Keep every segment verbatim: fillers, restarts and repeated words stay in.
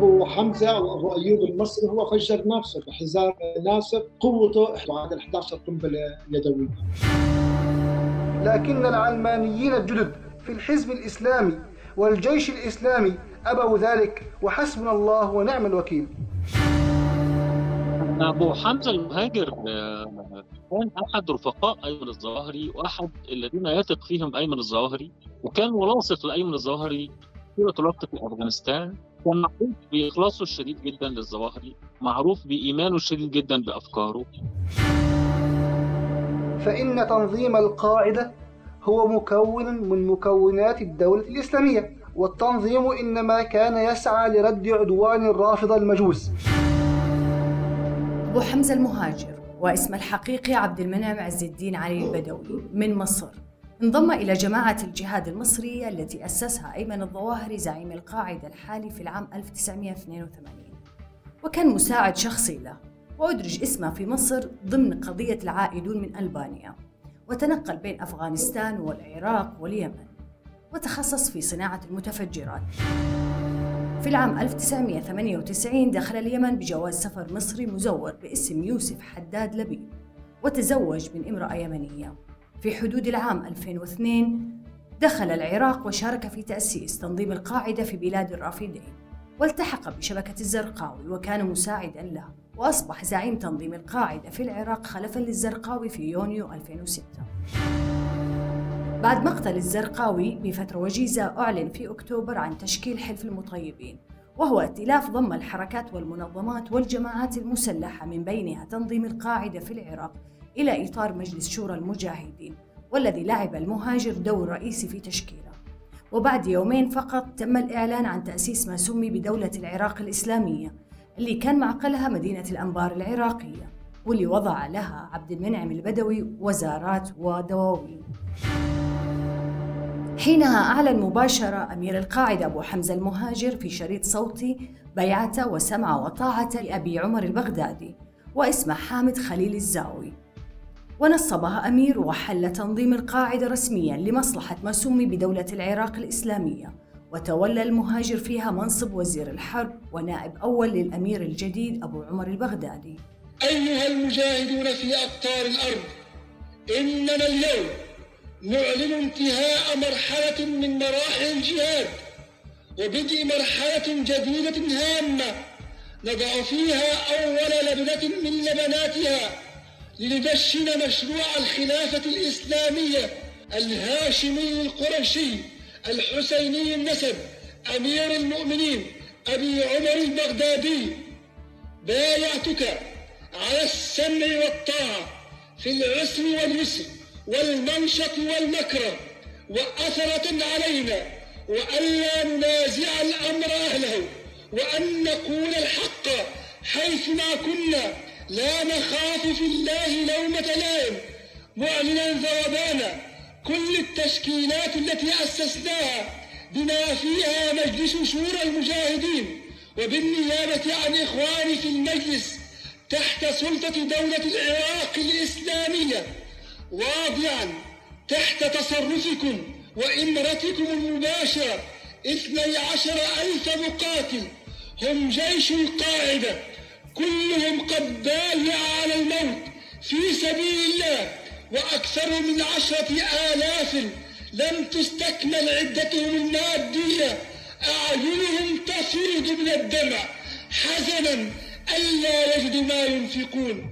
أبو حمزة أو أبو أيوب المصري هو فجر ناصر بحزام ناصر قوته بعد إحدى عشرة قنبلة يدوية. لكن العلمانيين الجدد في الحزب الإسلامي والجيش الإسلامي أبوا ذلك، وحسبنا الله ونعم الوكيل. أبو حمزة المهاجر كان أحد رفقاء أيمن الظواهري وأحد الذين يثق فيهم أيمن الظواهري، وكان ملاصق لأيمن الظواهري طيلة الوقت في أفغانستان. كان معروف بإخلاصه الشديد جدا للظواهري، معروف بإيمانه الشديد جدا بأفكاره. فإن تنظيم القاعدة هو مكون من مكونات الدولة الإسلامية، والتنظيم إنما كان يسعى لرد عدوان الرافضة المجوس. أبو حمزة المهاجر واسمه الحقيقي عبد المنعم عز الدين علي البدوي من مصر، انضم إلى جماعة الجهاد المصرية التي أسسها أيمن الظواهري زعيم القاعدة الحالي في العام ألف وتسعمائة واثنين وثمانين، وكان مساعد شخصي له، وأدرج اسمه في مصر ضمن قضية العائدون من ألبانيا، وتنقل بين أفغانستان والعراق واليمن، وتخصص في صناعة المتفجرات. في العام ألف وتسعمائة وثمانية وتسعين دخل اليمن بجواز سفر مصري مزور باسم يوسف حداد لبي، وتزوج من امرأة يمنية. في حدود العام ألفين واثنين دخل العراق وشارك في تأسيس تنظيم القاعدة في بلاد الرافدين، والتحق بشبكة الزرقاوي وكان مساعداً له، وأصبح زعيم تنظيم القاعدة في العراق خلفاً للزرقاوي في يونيو ألفين وستة. بعد مقتل الزرقاوي بفترة وجيزة أعلن في أكتوبر عن تشكيل حلف المطيبين، وهو ائتلاف ضم الحركات والمنظمات والجماعات المسلحة من بينها تنظيم القاعدة في العراق إلى إطار مجلس شورى المجاهدين، والذي لعب المهاجر دور رئيسي في تشكيله. وبعد يومين فقط تم الإعلان عن تأسيس ما سمي بدولة العراق الإسلامية، اللي كان معقلها مدينة الأنبار العراقية، واللي وضع لها عبد المنعم البدوي وزارات ودواوين. حينها أعلن مباشرة أمير القاعدة أبو حمزة المهاجر في شريط صوتي بيعة وسمعة وطاعة لأبي عمر البغدادي واسمه حامد خليل الزاوي، ونصبها أمير، وحل تنظيم القاعدة رسمياً لمصلحة ما سمي بدولة العراق الإسلامية، وتولى المهاجر فيها منصب وزير الحرب ونائب أول للأمير الجديد أبو عمر البغدادي. أيها المجاهدون في أقطار الأرض، إننا اليوم نعلن انتهاء مرحلة من مراحل الجهاد وبدء مرحلة جديدة هامة نضع فيها أول لبنة من لبناتها لندشن مشروع الخلافة الإسلامية الهاشمي القرشي الحسيني النسب أمير المؤمنين أبي عمر البغدادي. بايعتك على السمع والطاعة في العسر واليسر والمنشط والمكره، وأثرة علينا وألا ننازع الأمر أهله، وأن نقول الحق حيثما كنا، لا نخاف في الله لومة لائم، معلنا ذوبانا كل التشكيلات التي أسسناها بما فيها مجلس شورى المجاهدين، وبالنيابة عن إخواني في المجلس تحت سلطة دولة العراق الإسلامية، واضعا تحت تصرفكم وإمرتكم المباشرة اثني عشر ألف مقاتل هم جيش القاعدة، كلهم قد بايعوا على الموت في سبيل الله، وأكثر من عشرة آلاف لم تستكمل عدتهم المادية، أعينهم تفيض من الدمع حزنا ألا يجدوا ما ينفقون.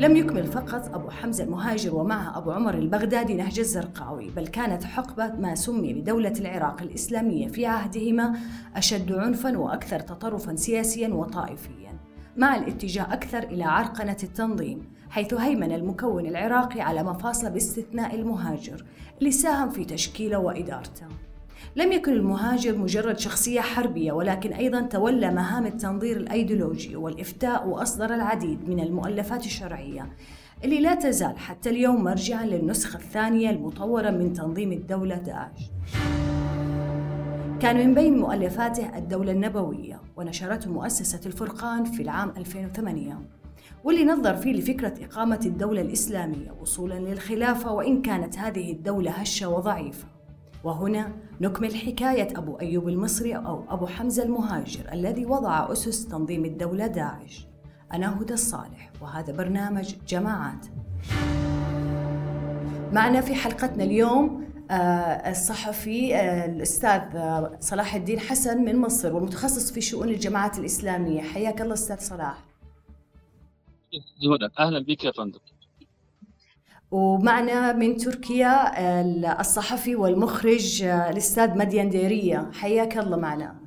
لم يكمل فقط أبو حمزة المهاجر ومعه أبو عمر البغدادي نهج الزرقاوي، بل كانت حقبة ما سمي بدولة العراق الإسلامية في عهدهما أشد عنفاً وأكثر تطرفاً سياسياً وطائفياً، مع الاتجاه أكثر إلى عرقنة التنظيم، حيث هيمن المكون العراقي على مفاصل باستثناء المهاجر اللي ساهم في تشكيله وإدارته. لم يكن المهاجر مجرد شخصية حربية، ولكن أيضاً تولى مهام التنظير الأيديولوجي والإفتاء، وأصدر العديد من المؤلفات الشرعية اللي لا تزال حتى اليوم مرجعاً للنسخة الثانية المطورة من تنظيم الدولة داعش. كان من بين مؤلفاته الدولة النبوية، ونشرته مؤسسة الفرقان في العام ألفين وثمانية، واللي نظر فيه لفكرة إقامة الدولة الإسلامية وصولاً للخلافة، وإن كانت هذه الدولة هشة وضعيفة، وهنا نكمل حكاية أبو أيوب المصري أو أبو حمزة المهاجر الذي وضع أسس تنظيم الدولة داعش. أنا هدى الصالح وهذا برنامج جماعات. معنا في حلقتنا اليوم الصحفي الأستاذ صلاح الدين حسن من مصر والمتخصص في شؤون الجماعات الإسلامية. حياك الله أستاذ صلاح. أهلا بك يا فندم. ومعنا من تركيا الصحفي والمخرج الأستاذ مديان ديرية. حياك الله معنا.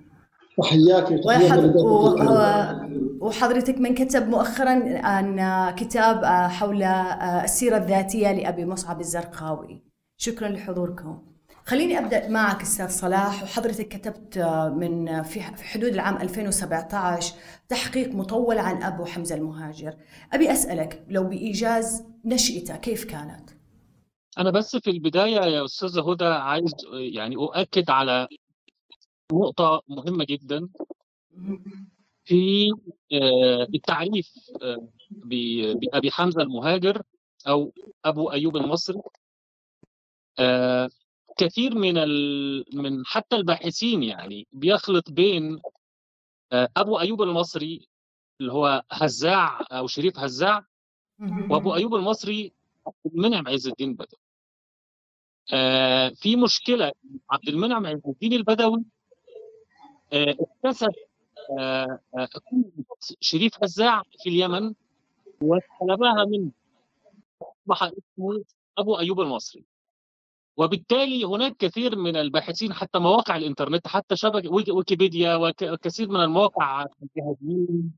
وحياك وحضرتك من كتب مؤخرا عن كتاب حول السيرة الذاتية لأبي مصعب الزرقاوي. شكرا لحضوركم. خليني أبدأ معك أستاذ صلاح، وحضرتك كتبت من في حدود العام ألفين وسبعة عشر تحقيق مطول عن أبو حمزة المهاجر. أبي أسألك لو بإيجاز نشأته كيف كانت؟ أنا بس في البداية يا أستاذة هدى عايز يعني أؤكد على نقطة مهمة جدا في التعريف بأبي حمزة المهاجر أو أبو أيوب المصري. كثير من ال... من حتى الباحثين يعني بيخلط بين أبو أيوب المصري اللي هو هزاع أو شريف هزاع وأبو أيوب المصري عبد المنعم عز الدين البدوي. في مشكلة، عبد المنعم عز الدين البدوي اكتسب شريف هزاع في اليمن وسلبها منه، أصبح اسمه أبو أيوب المصري. وبالتالي هناك كثير من الباحثين حتى مواقع الإنترنت، حتى شبكة ويكيبيديا وكثير من المواقع الجهاديين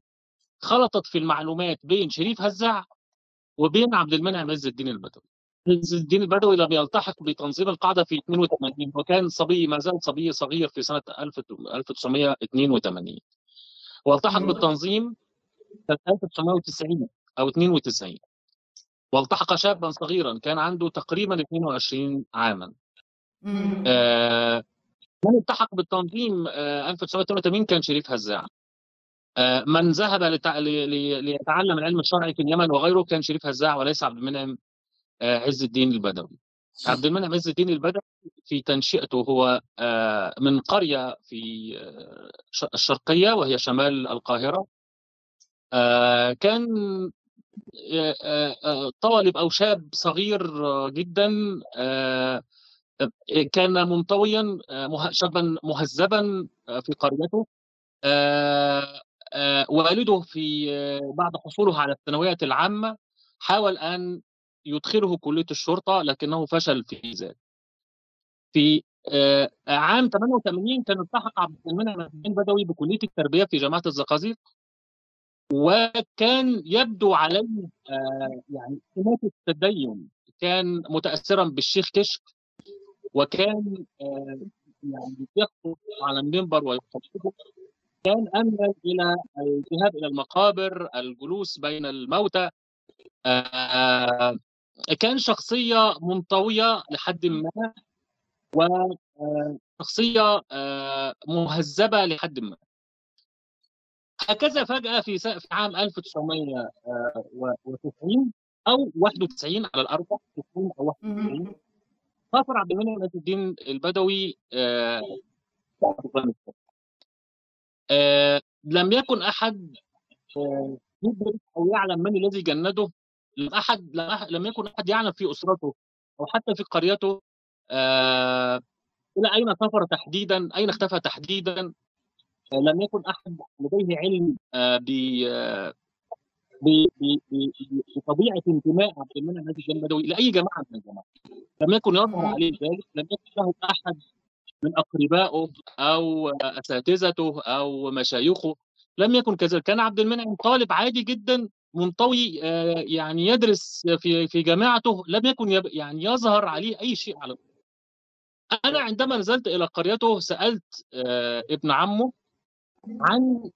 خلطت في المعلومات بين شريف هزاع وبين عبد المنعم عز الدين البدوي. عز الدين البدوي لم يلتحق بتنظيم القاعدة في اثنين وثمانين وكان صبي، ما زال صبي صغير في سنة ألف وتسعمائة واثنين وثمانين، والتحق بالتنظيم سنة ألف وتسعمائة وتسعين أو اثنين وتسعين، والتحق شابا صغيرا كان عنده تقريبا اثنين وعشرين عاما. آه من التحق بالتنظيم آه ألف وتسعمائة وثمانية وثمانين كان شريف هزاع. آه من ذهب لتع... لي... لي... ليتعلم العلم الشرعي في اليمن وغيره كان شريف هزاع وليس عبد المنعم آه عز الدين البدوي. عبد المنعم عز الدين البدوي في تنشئته هو آه من قرية في آه الشرقية وهي شمال القاهرة. آه كان طالب أو شاب صغير جدا، كان منطويا شابا مهذبا في قريته. والده في بعد حصوله على الثانوية العامة حاول أن يدخله كلية الشرطة لكنه فشل في ذلك. في عام ثمانية وثمانين كان التحق عبد المنعم البدوي بكلية التربية في جامعة الزقازيق، وكان يبدو عليه آه يعني سمات التدين، كان متأثرا بالشيخ كشك، وكان آه يعني يخطب على المنبر ويخطبه، كان أمل إلى الذهاب إلى المقابر، الجلوس بين الموتى. آه كان شخصية منطوية لحد ما وشخصية آه مهذبة لحد ما. هكذا فجأة في في عام ألف وتسعمائة وتسعين أو واحد وتسعين على الأربعة تسعين أو واحد وتسعين سافر عبد المنعم عز الدين البدوي آه آه لم يكن أحد آه يدرك أو يعلم من الذي جنده، لم أحد لم يكن أحد يعلم في أسرته أو حتى في قريته آه إلى أين سافر تحديدا، أين اختفى تحديدا. لم يكن أحد لديه علم بطبيعة انتماء عبد المنعم عز الدين البدوي لأي جماعة من الجماعات، لم يكن يظهر عليه ذلك، لم يكن له أحد من أقربائه أو أساتذته أو مشايخه، لم يكن كذلك. كان عبد المنعم طالب عادي جدا منطوي يعني يدرس في في جامعته، لم يكن يعني يظهر عليه أي شيء على الأرض. أنا عندما نزلت إلى قريته سألت ابن عمه عن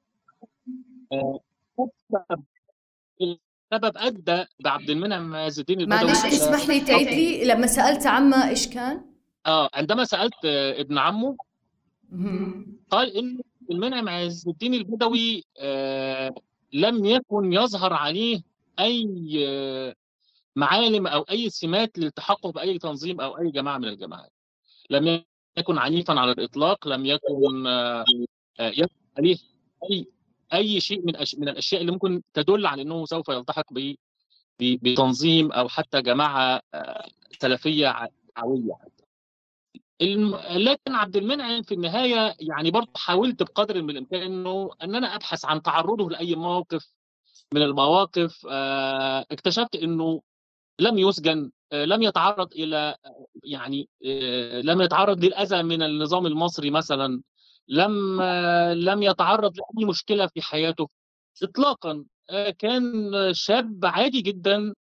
سبب أدى بعبد المنعم عز الدين البدوي. معلش اسمح لي تعيد لي لما سألت عمه إيش كان؟ آه عندما سألت ابن عمه قال إن المنعم عز الدين البدوي آه لم يكن يظهر عليه أي معالم أو أي سمات للتحقق بأي تنظيم أو أي جماعة من الجماعات. لم يكن عنيفا على الإطلاق، لم يكن يفعل عليه أي أي شيء من من الأشياء اللي ممكن تدل على أنه سوف يلتحق بتنظيم أو حتى جماعة سلفية عوية. لكن عبد المنعم في النهاية يعني برضه حاولت بقدر من الإمكان أنه أن أنا أبحث عن تعرضه لأي موقف من المواقف. اكتشفت أنه لم يسجن، لم يتعرض إلى يعني لم يتعرض للأذى من النظام المصري مثلا، لم لم يتعرض لأي مشكلة في حياته إطلاقا. كان شاب عادي جدا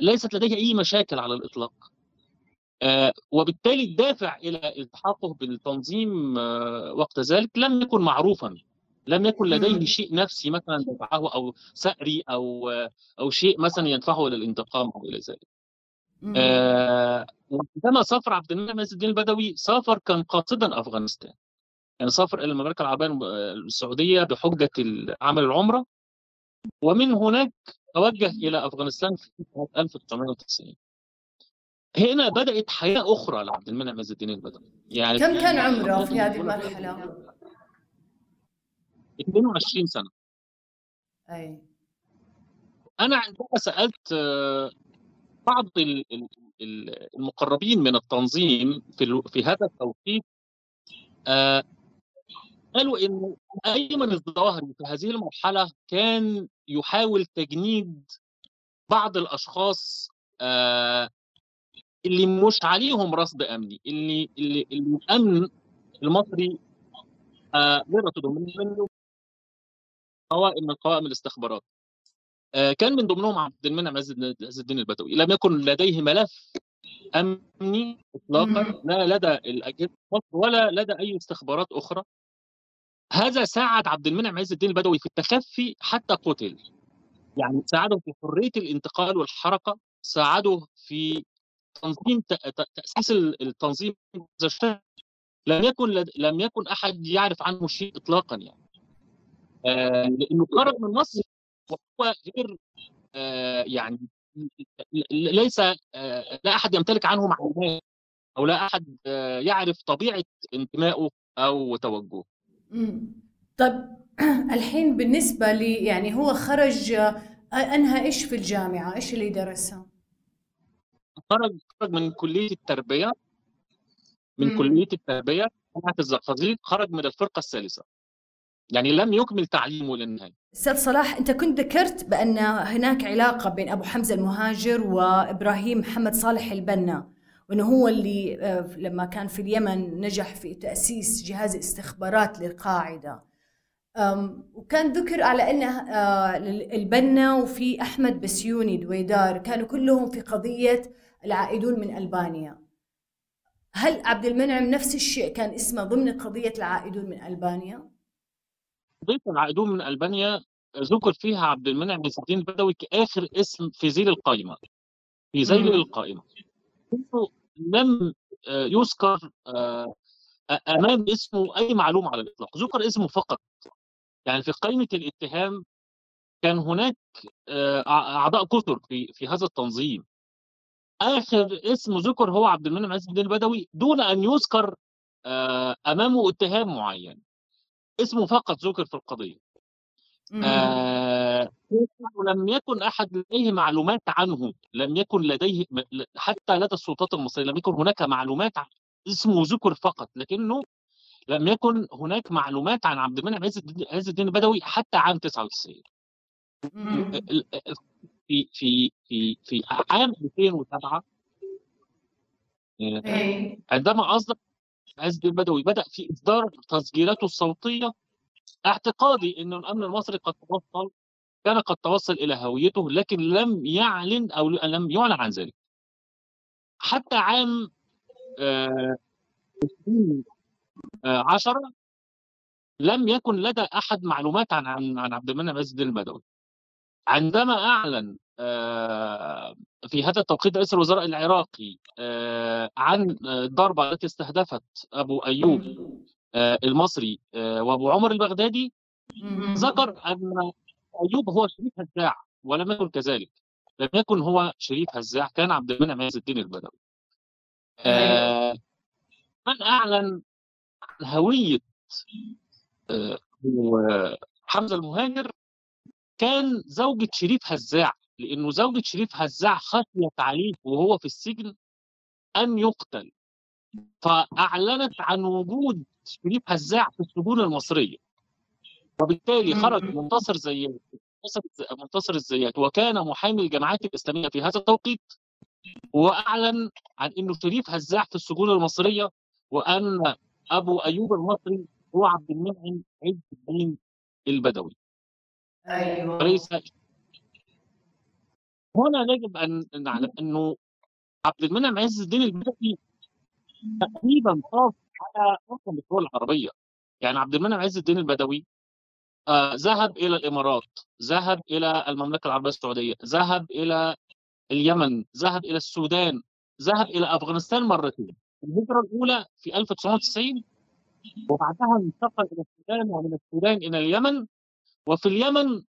ليست لديه أي مشاكل على الإطلاق، وبالتالي الدافع إلى التحاقه بالتنظيم وقت ذلك لم يكن معروفا، لم يكن لديه شيء نفسي مثلا دفعه أو ثأري أو أو شيء مثلا يدفعه للانتقام أو إلى ذلك. وعندما سافر عبد المنعم عز الدين البدوي سافر كان قاصدا أفغانستان، يعني سافر إلى المملكة العربية السعودية بحجة عمل العمرة، ومن هناك توجه إلى أفغانستان في سنة ألف وتسعمائة وتسعين. هنا بدأت حياة أخرى لعبد المنعم عز الدين البدوي. يعني كم كان عمره في هذه المرحلة؟ اثنين وعشرين سنة. أي. أنا عندما سألت بعض المقربين من التنظيم في في هذا التوقيت قالوا إنه أيمن الظواهري في هذه المرحلة كان يحاول تجنيد بعض الأشخاص اللي مش عليهم رصد أمني، اللي اللي الأمن المصري غير منه قوائم من قوائم الاستخبارات. كان من ضمنهم عبد المنعم عز الدين البدوي. لم يكن لديه ملف أمني إطلاقا، لا لدى الأجهزة ولا لدى أي استخبارات أخرى. هذا ساعد عبد المنعم عز الدين البدوي في التخفي حتى قتل، يعني ساعده في حرية الانتقال والحركة، ساعده في تنظيم تأسيس التنظيم. لم يكن لد... لم يكن أحد يعرف عنه شيء إطلاقا، يعني آه لأنه خرج من مصر وهو غير آه يعني ليس آه لا أحد يمتلك عنه معلومات، أو لا أحد آه يعرف طبيعة انتمائه أو توجهه. طيب الحين بالنسبة لي يعني هو خرج أنهى إيش في الجامعة؟ إيش اللي درسه؟ خرج خرج من كلية التربية، من مم. كلية التربية جامعة الزقازيق. خرج من الفرقة الثالثة، يعني لم يكمل تعليمه للنهاية. أستاذ صلاح، أنت كنت ذكرت بأن هناك علاقة بين أبو حمزة المهاجر وإبراهيم محمد صالح البنا، وأنه هو اللي لما كان في اليمن نجح في تأسيس جهاز استخبارات للقاعدة، وكان ذكر على أن البنا وفي أحمد بسيوني دويدار كانوا كلهم في قضية العائدون من ألبانيا. هل عبد المنعم نفس الشيء كان اسمه ضمن قضية العائدون من ألبانيا؟ قضية العائدون من ألبانيا ذكر فيها عبد المنعم عز الدين البدوي كآخر اسم في ذيل القائمة، في ذيل القائمة. لم يذكر أمام اسمه أي معلومة على الإطلاق، ذكر اسمه فقط. يعني في قائمة الاتهام كان هناك أعضاء كثر في في هذا التنظيم. آخر اسم ذكر هو عبد المنعم عز الدين البدوي دون أن يذكر أمامه اتهام معين، اسمه فقط ذكر في القضية. آه، لم يكن أحد لديه معلومات عنه، لم يكن لديه حتى لدى السلطات المصرية لم يكن هناك معلومات عن اسمه، ذكر فقط، لكنه لم يكن هناك معلومات عن عبد المنعم عز الدين البدوي حتى عام تسعة وتسعين. في في في في عام ألفين وسبعة عندما أصدر عز الدين البدوي بدأ في إصدار تسجيلاته الصوتية، اعتقادي أن الأمن المصري قد توصل كان قد توصل إلى هويته، لكن لم يعلن أو لم يعلن عن ذلك حتى عام عشرة. لم يكن لدى أحد معلومات عن عن عبد المنعم عز الدين البدوي. عندما أعلن في هذا التوقيت رئيس الوزراء العراقي عن الضربة التي استهدفت أبو أيوب المصري وأبو عمر البغدادي، ذكر أن أيوب هو شريف هزاع، ولم يكن كذلك، لم يكن هو شريف هزاع، كان عبد المنعم عز الدين البدوي. من أعلن عن هوية حمزة المهاجر كان زوجة شريف هزاع، لأنه زوجة شريف هزاع خشيت عليه وهو في السجن أن يقتل، فأعلنت عن وجود شريف هزاع في السجون المصرية، وبالتالي خرج منتصر زيات منتصر زيات وكان محامي الجماعات الإسلامية في هذا التوقيت، وأعلن عن أنه شريف هزاع في السجون المصرية، وأن أبو أيوب المصري هو عبد المنعم عز الدين البدوي. أيوة. وليس هنا يجب أن نعلم أنه عبد المنعم عز الدين البدوي تقريبا طاف على معظم الدول العربية. يعني عبد المنعم عز الدين البدوي آه ذهب إلى الإمارات، ذهب إلى المملكة العربية السعودية، ذهب إلى اليمن، ذهب إلى السودان، ذهب إلى أفغانستان مرتين. الهجرة الأولى في ألف وتسعمائة وتسعين، وبعدها انتقل إلى السودان، ومن السودان إلى اليمن. وفي اليمن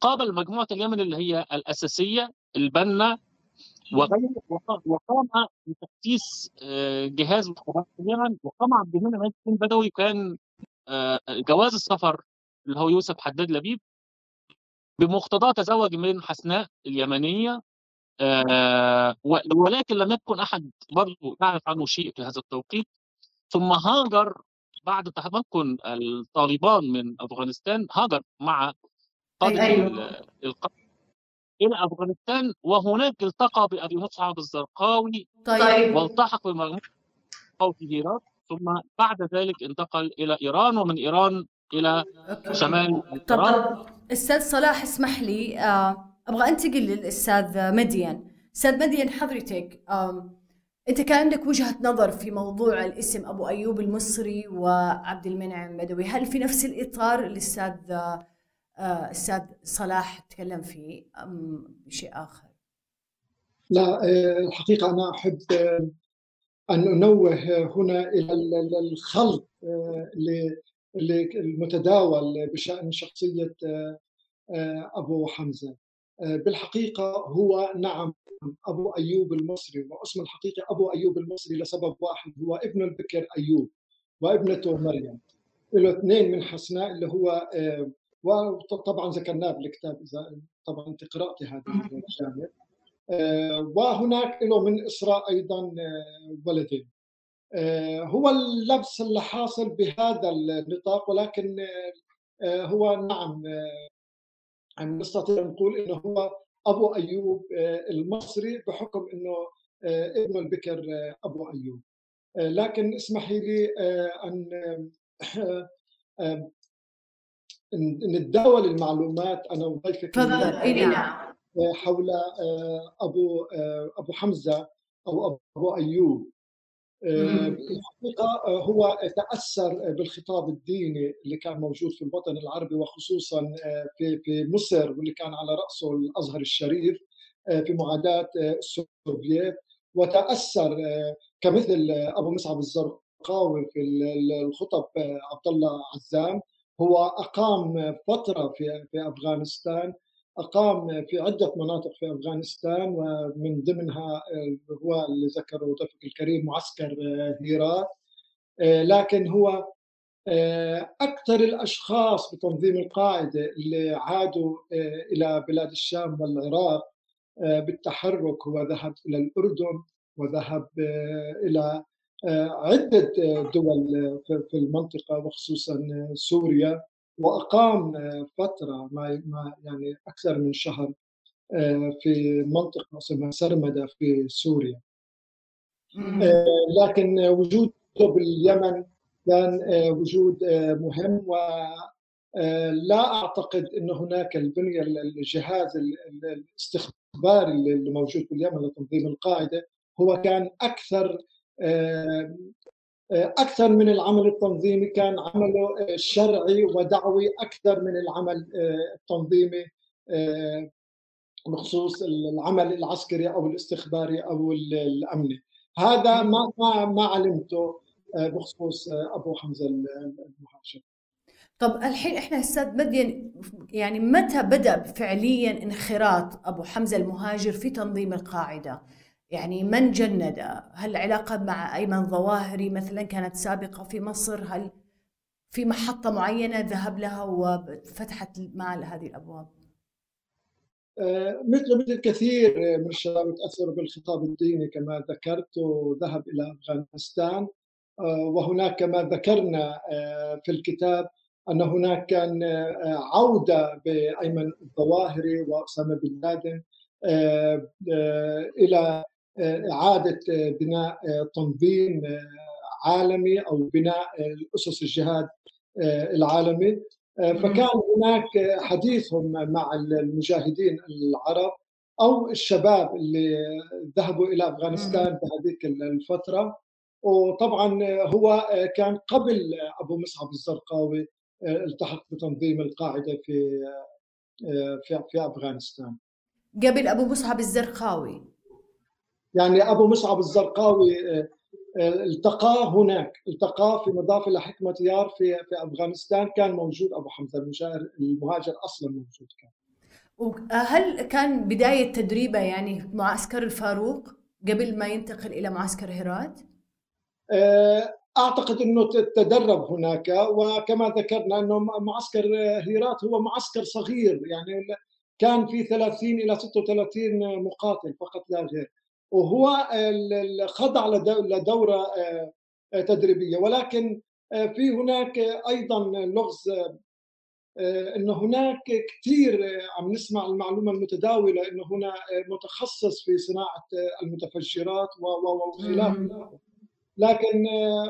قابل مجموعة اليمن اللي هي الأساسية البنا وغير، وقام بتأسيس جهاز مخابرات اليمن. وقام عبد المنعم عز الدين البدوي كان جواز السفر اللي هو يوسف حداد لبي، بمقتضاه تزوج من حسناء اليمنية، ولكن لم يكن أحد برضه يعرف عنه شيء في هذا التوقيت. ثم هاجر بعد تمكن الطالبان من أفغانستان، هاجر مع قادة أيوة. القادة إلى أفغانستان، وهناك التقى بأبي مصعب الزرقاوي، طيب. والتحق بمجموعة في هرات، ثم بعد ذلك انتقل إلى إيران، ومن إيران إلى أوكي. شمال إيران. أستاذ صلاح اسمح لي أبغى أنتقل للأستاذ مديان. أستاذ مديان حضرتك أنت كان عندك وجهة نظر في موضوع الاسم أبو أيوب المصري وعبد المنعم بدوي، هل في نفس الإطار اللي الأستاذ الأستاذ صلاح تكلم فيه أم شيء آخر؟ لا، الحقيقة أنا أحب أن أنوه هنا إلى الخلط المتداول بشأن شخصية أبو حمزة. بالحقيقة هو نعم أبو أيوب المصري، واسم الحقيقي أبو أيوب المصري لسبب واحد، هو ابن البكر أيوب وابنته مريم، له اثنين من حسناء اللي هو، وطبعا ذكرناه بالكتاب إذا طبعا أنت قرأت هذا الشامل. وهناك له من إسراء أيضا ولدين. هو اللبس اللي حاصل بهذا النطاق، ولكن هو نعم نستطيع نقول إنه هو أبو أيوب المصري بحكم إنه ابن البكر أبو أيوب. لكن اسمحي لي أن نتداول المعلومات أنا وضيفك حول أبو أبو حمزة أو أبو أيوب. الحقيقة هو تأثر بالخطاب الديني اللي كان موجود في الوطن العربي، وخصوصا في في مصر، واللي كان على رأسه الأزهر الشريف في معاداة السوفييت، وتأثر كمثل أبو مصعب الزرقاوي في الخطب عبد الله عزام. هو أقام فترة في في أفغانستان، أقام في عدة مناطق في أفغانستان، ومن ضمنها هو اللي ذكره ضيفك الكريم معسكر هيرات. لكن هو أكثر الأشخاص بتنظيم القاعدة اللي عادوا إلى بلاد الشام والعراق بالتحرك، وذهب إلى الأردن وذهب إلى عدة دول في المنطقة وخصوصا سوريا، وأقام فترة ما يعني أكثر من شهر في منطقة اسمها سرمدة في سوريا. لكن وجوده باليمن كان وجود مهم، ولا أعتقد أن هناك البنية الجهاز الاستخباري اللي موجود باليمن لتنظيم القاعدة. هو كان أكثر أكثر من العمل التنظيمي، كان عمله شرعي ودعوي أكثر من العمل التنظيمي بخصوص العمل العسكري أو الاستخباري أو الأمني. هذا ما ما علمته بخصوص أبو حمزة المهاجر. طب الحين إحنا أستاذ مدين، يعني متى بدأ فعلياً انخراط أبو حمزة المهاجر في تنظيم القاعدة؟ يعني من جند؟ هل علاقة مع أيمن ظواهري مثلا كانت سابقة في مصر؟ هل في محطة معينة ذهب لها وفتحت مع هذه الأبواب؟ مثل مثل كثير من الشباب تأثروا بالخطاب الديني كما ذكرت وذهب إلى أفغانستان، وهناك كما ذكرنا في الكتاب أن هناك كان عودة بأيمن الظواهري وأسامة بن لادن إلى إعادة بناء تنظيم عالمي أو بناء الأسس الجهاد العالمي، فكان هناك حديثهم مع المجاهدين العرب أو الشباب اللي ذهبوا إلى أفغانستان بهذيك الفترة. وطبعا هو كان قبل أبو مصعب الزرقاوي التحق بتنظيم القاعدة في في في أفغانستان، قبل أبو مصعب الزرقاوي. يعني أبو مصعب الزرقاوي التقى هناك، التقى في مضاف إلى حكمة يار في في أفغانستان، كان موجود أبو حمزة المهاجر أصلا موجود كان. وهل كان بداية تدريبه يعني معسكر الفاروق قبل ما ينتقل إلى معسكر هرات؟ أعتقد أنه تدرب هناك، وكما ذكرنا أنه معسكر هرات هو معسكر صغير، يعني كان في ثلاثين إلى ستة وثلاثين مقاتل فقط لا غير، وهو خضع لدورة تدريبية. ولكن في هناك أيضا لغز، أن هناك كثير عم نسمع المعلومة المتداولة أنه هنا متخصص في صناعة المتفجرات وخلاف، لكن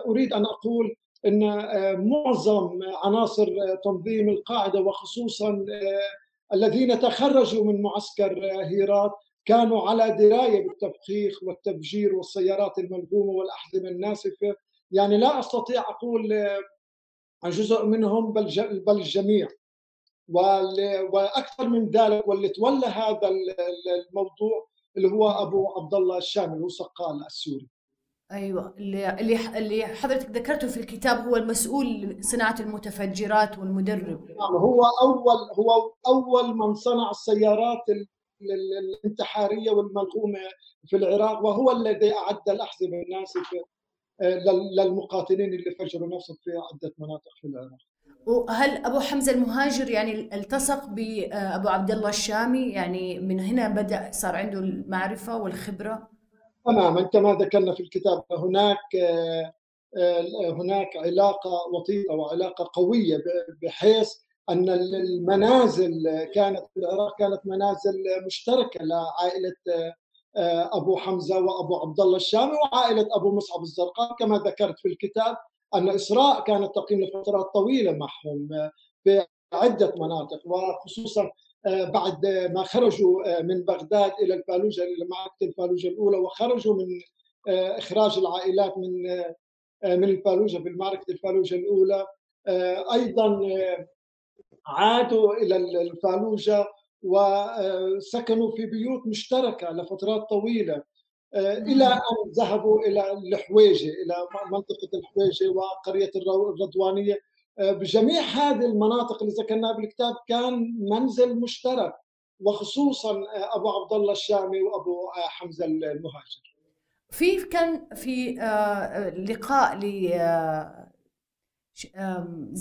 أريد أن أقول أن معظم عناصر تنظيم القاعدة وخصوصا الذين تخرجوا من معسكر هيرات كانوا على دراية بالتفخيخ والتفجير والسيارات الملغومة والأحزمة الناسفة، يعني لا أستطيع أقول عن جزء منهم بل الجميع. وأكثر من ذلك، واللي تولى هذا الموضوع اللي هو أبو عبد الله الشامي وسقال السوري. أيوة، اللي اللي حضرتك ذكرته في الكتاب هو المسؤول صناعة المتفجرات والمدرب. هو أول هو أول من صنع السيارات الانتحارية والملغومة في العراق، وهو الذي أعد الأحزمة الناسفة للمقاتلين اللي فجروا نفسهم في عدة مناطق في العراق. وهل أبو حمزة المهاجر يعني التصق بأبو عبد الله الشامي، يعني من هنا بدأ صار عنده المعرفة والخبرة؟ تماماً كما ذكرنا في الكتاب، هناك هناك علاقة وطيدة وعلاقة قوية، بحيث أن المنازل كانت في العراق كانت منازل مشتركة لعائلة أبو حمزة وأبو عبد الله الشامي وعائلة أبو مصعب الزرقاوي. كما ذكرت في الكتاب أن إسراء كانت تقيم لفترات طويلة معهم في عدة مناطق، وخصوصاً بعد ما خرجوا من بغداد إلى الفالوجة، إلى معركة الفالوجة الأولى، وخرجوا من إخراج العائلات من من الفالوجة في معركة الفالوجة الأولى، أيضا عادوا إلى الفالوجة وسكنوا في بيوت مشتركة لفترات طويلة، إلى أن ذهبوا إلى الحويجة، إلى منطقة الحويجة وقرية الرضوانية. بجميع هذه المناطق اللي ذكرناها بالكتاب كان منزل مشترك، وخصوصا أبو عبد الله الشامي وأبو حمزة المهاجر. في كان في لقاء لزوجة،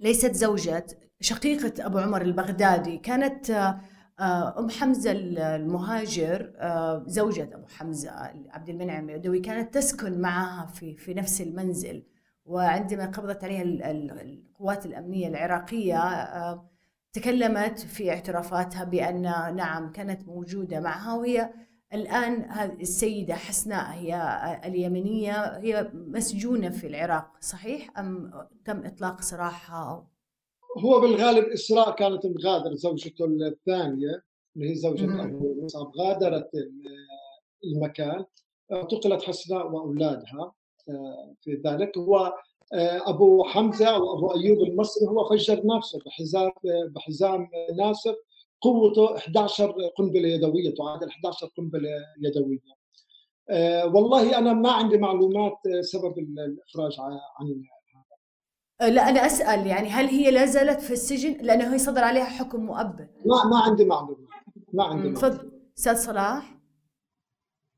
ليست زوجة، شقيقة أبو عمر البغدادي، كانت أم حمزة المهاجر زوجة أبو حمزة عبد المنعم البدوي، كانت تسكن معها في في نفس المنزل. وعندما قبضت عليها القوات الأمنية العراقية تكلمت في اعترافاتها بأن نعم كانت موجودة معها، وهي الآن هذه السيدة حسناء هي اليمنية، هي مسجونة في العراق. صحيح أم تم إطلاق سراحها؟ هو بالغالب إسراء كانت مغادرة، زوجته الثانية اللي هي زوجة أبو مصعب غادرت المكان، اعتقلت حسناء وأولادها في ذلك. هو أبو حمزة وأبو أيوب المصري هو فجر نفسه بحزام بحزام ناسف، قوته إحدى عشرة قنبلة يدوية، تعادل إحدى عشرة قنبلة يدوية. والله أنا ما عندي معلومات سبب الإخراج عن هذا. لا أنا أسأل يعني هل هي لا زالت في السجن لأنه هي صدر عليها حكم مؤبد؟ لا ما عندي معلومات ما عندي معلومات. أستاذ صلاح؟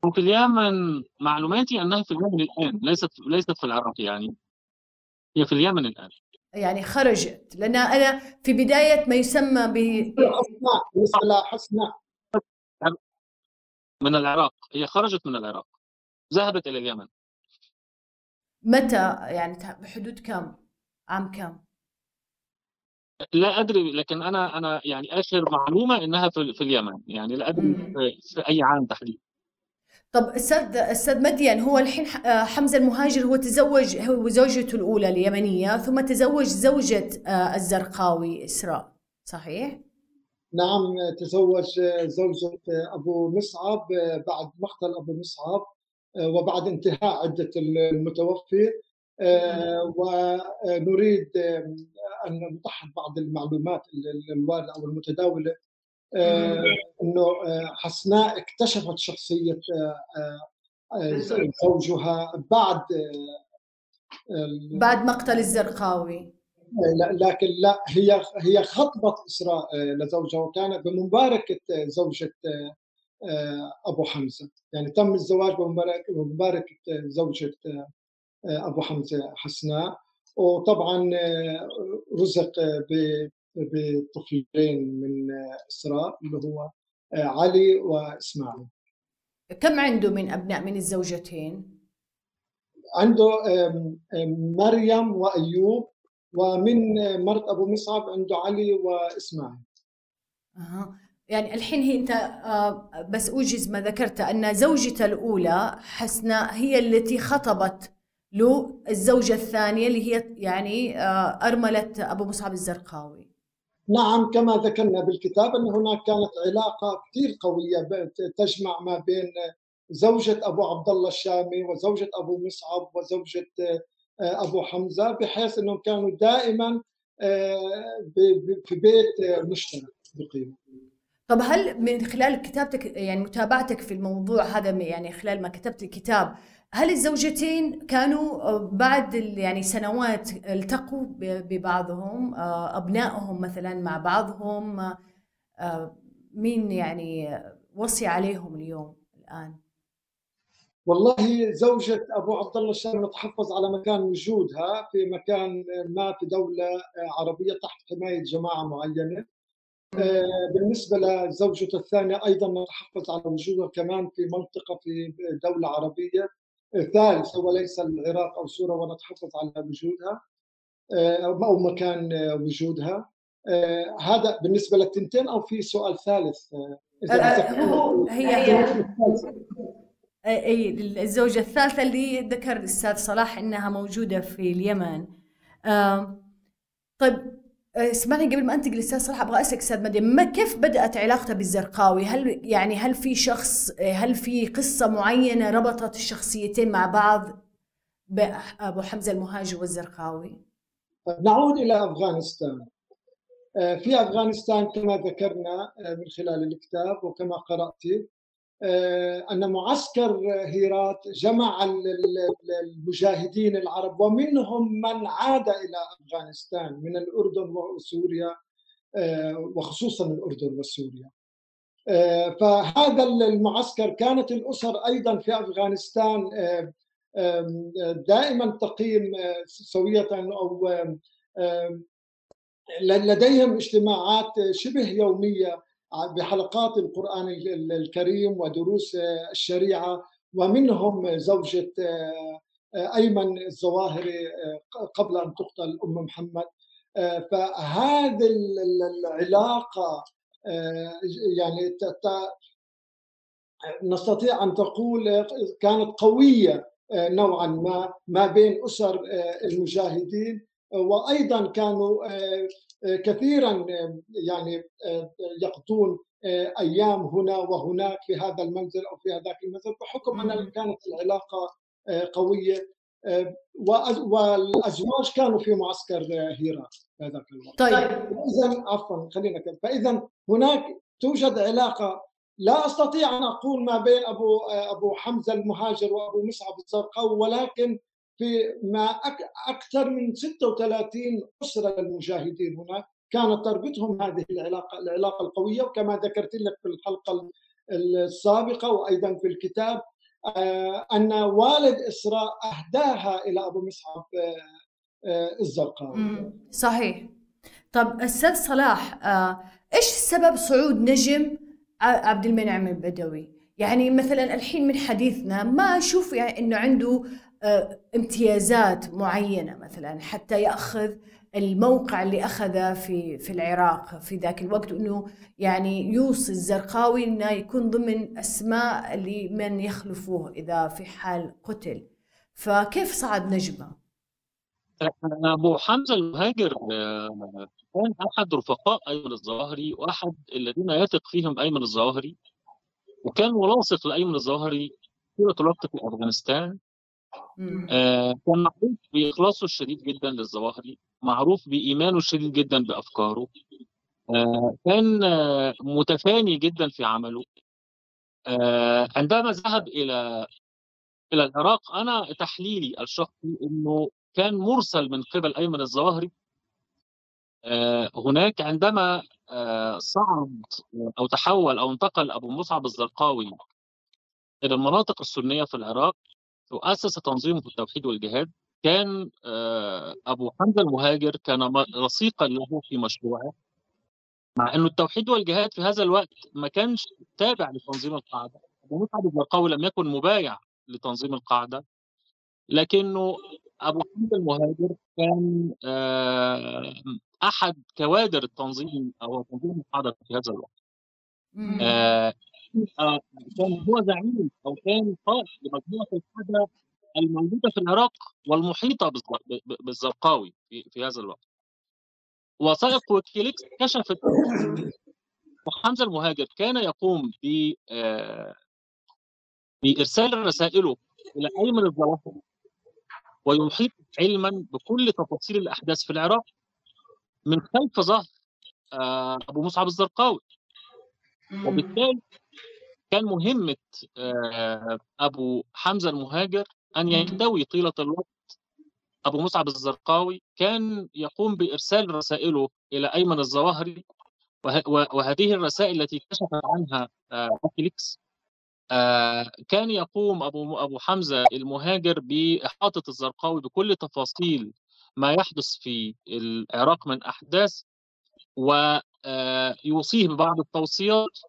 وفي اليمن معلوماتي أنها في اليمن الآن، ليست ليست في العراق، يعني هي في اليمن الآن، يعني خرجت. لأن أنا في بداية ما يسمى ب حسناء حسناء من العراق، هي خرجت من العراق، ذهبت إلى اليمن. متى يعني؟ بحدود كم؟ عام كم؟ لا أدري، لكن أنا أنا يعني آخر معلومة إنها في في اليمن، يعني لا أدري في أي عام تحديدا. طب أستاذ أستاذ مديان، هو الحين حمزة المهاجر هو تزوج، هو وزوجته الأولى اليمنية، ثم تزوج زوجة الزرقاوي إسراء، صحيح؟ نعم، تزوج زوجة أبو مصعب بعد مقتل أبو مصعب وبعد انتهاء عدة المتوفي. ونريد أن نوضح بعض المعلومات الواردة أو المتداولة، أنه حسناء اكتشفت شخصية زوجها بعد بعد مقتل الزرقاوي، لكن لا، هي هي خطبت إسراء لزوجها، وكانت بمباركة زوجة أبو حمزة، يعني تم الزواج بمباركة زوجة أبو حمزة حسناء، وطبعا رزق بطفلين من إسراء اللي هو علي وإسماعيل. كم عنده من أبناء من الزوجتين؟ عنده مريم وأيوب، ومن مرت أبو مصعب عنده علي وإسماعيل. أه. يعني الحين هي أنت بس أوجز ما ذكرت أن زوجته الأولى حسناء هي التي خطبت له الزوجة الثانية اللي هي يعني أرملة أبو مصعب الزرقاوي. نعم، كما ذكرنا بالكتاب أن هناك كانت علاقة كثير قوية تجمع ما بين زوجة أبو عبد الله الشامي وزوجة أبو مصعب وزوجة أبو حمزة، بحيث أنهم كانوا دائما في بيت مشترك بقيمة. طب هل من خلال كتابتك يعني متابعتك في الموضوع هذا، يعني خلال ما كتبت الكتاب، هل الزوجتين كانوا بعد يعني سنوات التقوا ببعضهم، أبنائهم مثلا مع بعضهم؟ مين يعني وصي عليهم اليوم الآن؟ والله زوجة أبو عبد الله الشامي تحافظ على مكان وجودها في مكان ما في دولة عربية تحت حماية جماعة معينة. بالنسبة لزوجته الثانية أيضا تحافظ على وجودها كمان في منطقة في دولة عربية ثالثة وليس العراق أو سوريا، ونتحفظ على وجودها أو مكان وجودها. هذا بالنسبة للتنتين، أو في سؤال ثالث؟ هي أي الزوجة الثالثة اللي ذكر الأستاذ صلاح إنها موجودة في اليمن. طيب اسمعني، قبل ما انتقل للاستاذ صلاح ابغى اسالك استاذ مديان، ما كيف بدات علاقته بالزرقاوي؟ هل يعني هل في شخص، هل في قصه معينه ربطت الشخصيتين مع بعض بابو حمزه المهاجر والزرقاوي؟ نعود الى افغانستان. في افغانستان كما ذكرنا من خلال الكتاب وكما قرات ان معسكر هيرات جمع المجاهدين العرب، ومنهم من عاد الى افغانستان من الاردن وسوريا، وخصوصا الاردن وسوريا. فهذا المعسكر كانت الاسر ايضا في افغانستان دائما تقيم سويه، او لديهم اجتماعات شبه يوميه بحلقات القرآن الكريم ودروس الشريعة، ومنهم زوجة أيمن الظواهري قبل أن تقتل أم محمد. فهذه العلاقة يعني نستطيع أن تقول كانت قوية نوعا ما ما بين أسر المجاهدين، وأيضا كانوا كثيرا يعني يقضون أيام هنا وهناك في هذا المنزل أو في هذاك المنزل، بحكم أن كانت العلاقة قوية، والأزواج كانوا في معسكر هيرات هذاك الوقت. طيب إذن عفوا خلينا كده. فإذا هناك توجد علاقة، لا أستطيع أن أقول ما بين أبو أبو حمزة المهاجر وأبو مصعب الزرقاوي، ولكن في ما أكثر من ستة وثلاثين أسرة المجاهدين هناك كانت تربطهم هذه العلاقة العلاقة القوية. وكما ذكرت لك في الحلقة السابقة وأيضا في الكتاب أن والد إسراء أهداها إلى أبو مصعب الزرقاوي. صحيح. طب أستاذ صلاح، إيش سبب صعود نجم عبد المنعم البدوي؟ يعني مثلا الحين من حديثنا ما أشوف يعني أنه عنده امتيازات معينة مثلا حتى يأخذ الموقع اللي أخذه في في العراق في ذاك الوقت، أنه يعني يوصي الزرقاوي أنه يكون ضمن أسماء اللي من يخلفوه إذا في حال قتل. فكيف صعد نجمة؟ أبو حمزة المهاجر كان أحد رفقاء أيمن الظواهري وأحد الذين يثق فيهم أيمن الظواهري، وكان ملاصق لأيمن الظواهري طيلة الوقت في أفغانستان. آه، كان معروف بإخلاصه الشديد جدا للظواهري، معروف بإيمانه الشديد جدا بأفكاره، آه، كان آه، متفاني جدا في عمله. آه، عندما ذهب إلى إلى العراق، أنا تحليلي الشخصي أنه كان مرسل من قبل أيمن الظواهري. آه، هناك عندما آه، صعد أو تحول أو انتقل أبو مصعب الزرقاوي إلى المناطق السنية في العراق وأسس تنظيم التوحيد والجهاد، كان أبو حمزة المهاجر كان رصيقا له في مشروعه، مع أنه التوحيد والجهاد في هذا الوقت ما كانش تابع لتنظيم القاعدة. أبو مصعب الزرقاوي لم يكن مبايع لتنظيم القاعدة، لكنه أبو حمزة المهاجر كان أحد كوادر التنظيم أو تنظيم القاعدة في هذا الوقت. آه، كان هو زعيم أو كان قائد لمجموعة القاعدة الموجودة في العراق والمحيطة بالزرقاوي في هذا الوقت. وثائق ويكيليكس كشفت وحمزة المهاجر كان يقوم ب آه بإرسال رسائله إلى أيمن الظواهري ويحيط علما بكل تفاصيل الأحداث في العراق من خلف ظهر آه أبو مصعب الزرقاوي. وبالتالي كان مهمة أبو حمزة المهاجر أن ينتوي طيلة الوقت أبو مصعب الزرقاوي، كان يقوم بإرسال رسائله إلى أيمن الظواهري، وهذه الرسائل التي كشف عنها ويكيليكس كان يقوم أبو أبو حمزة المهاجر بإحاطة الزرقاوي بكل تفاصيل ما يحدث في العراق من أحداث، ويوصيه ببعض التوصيات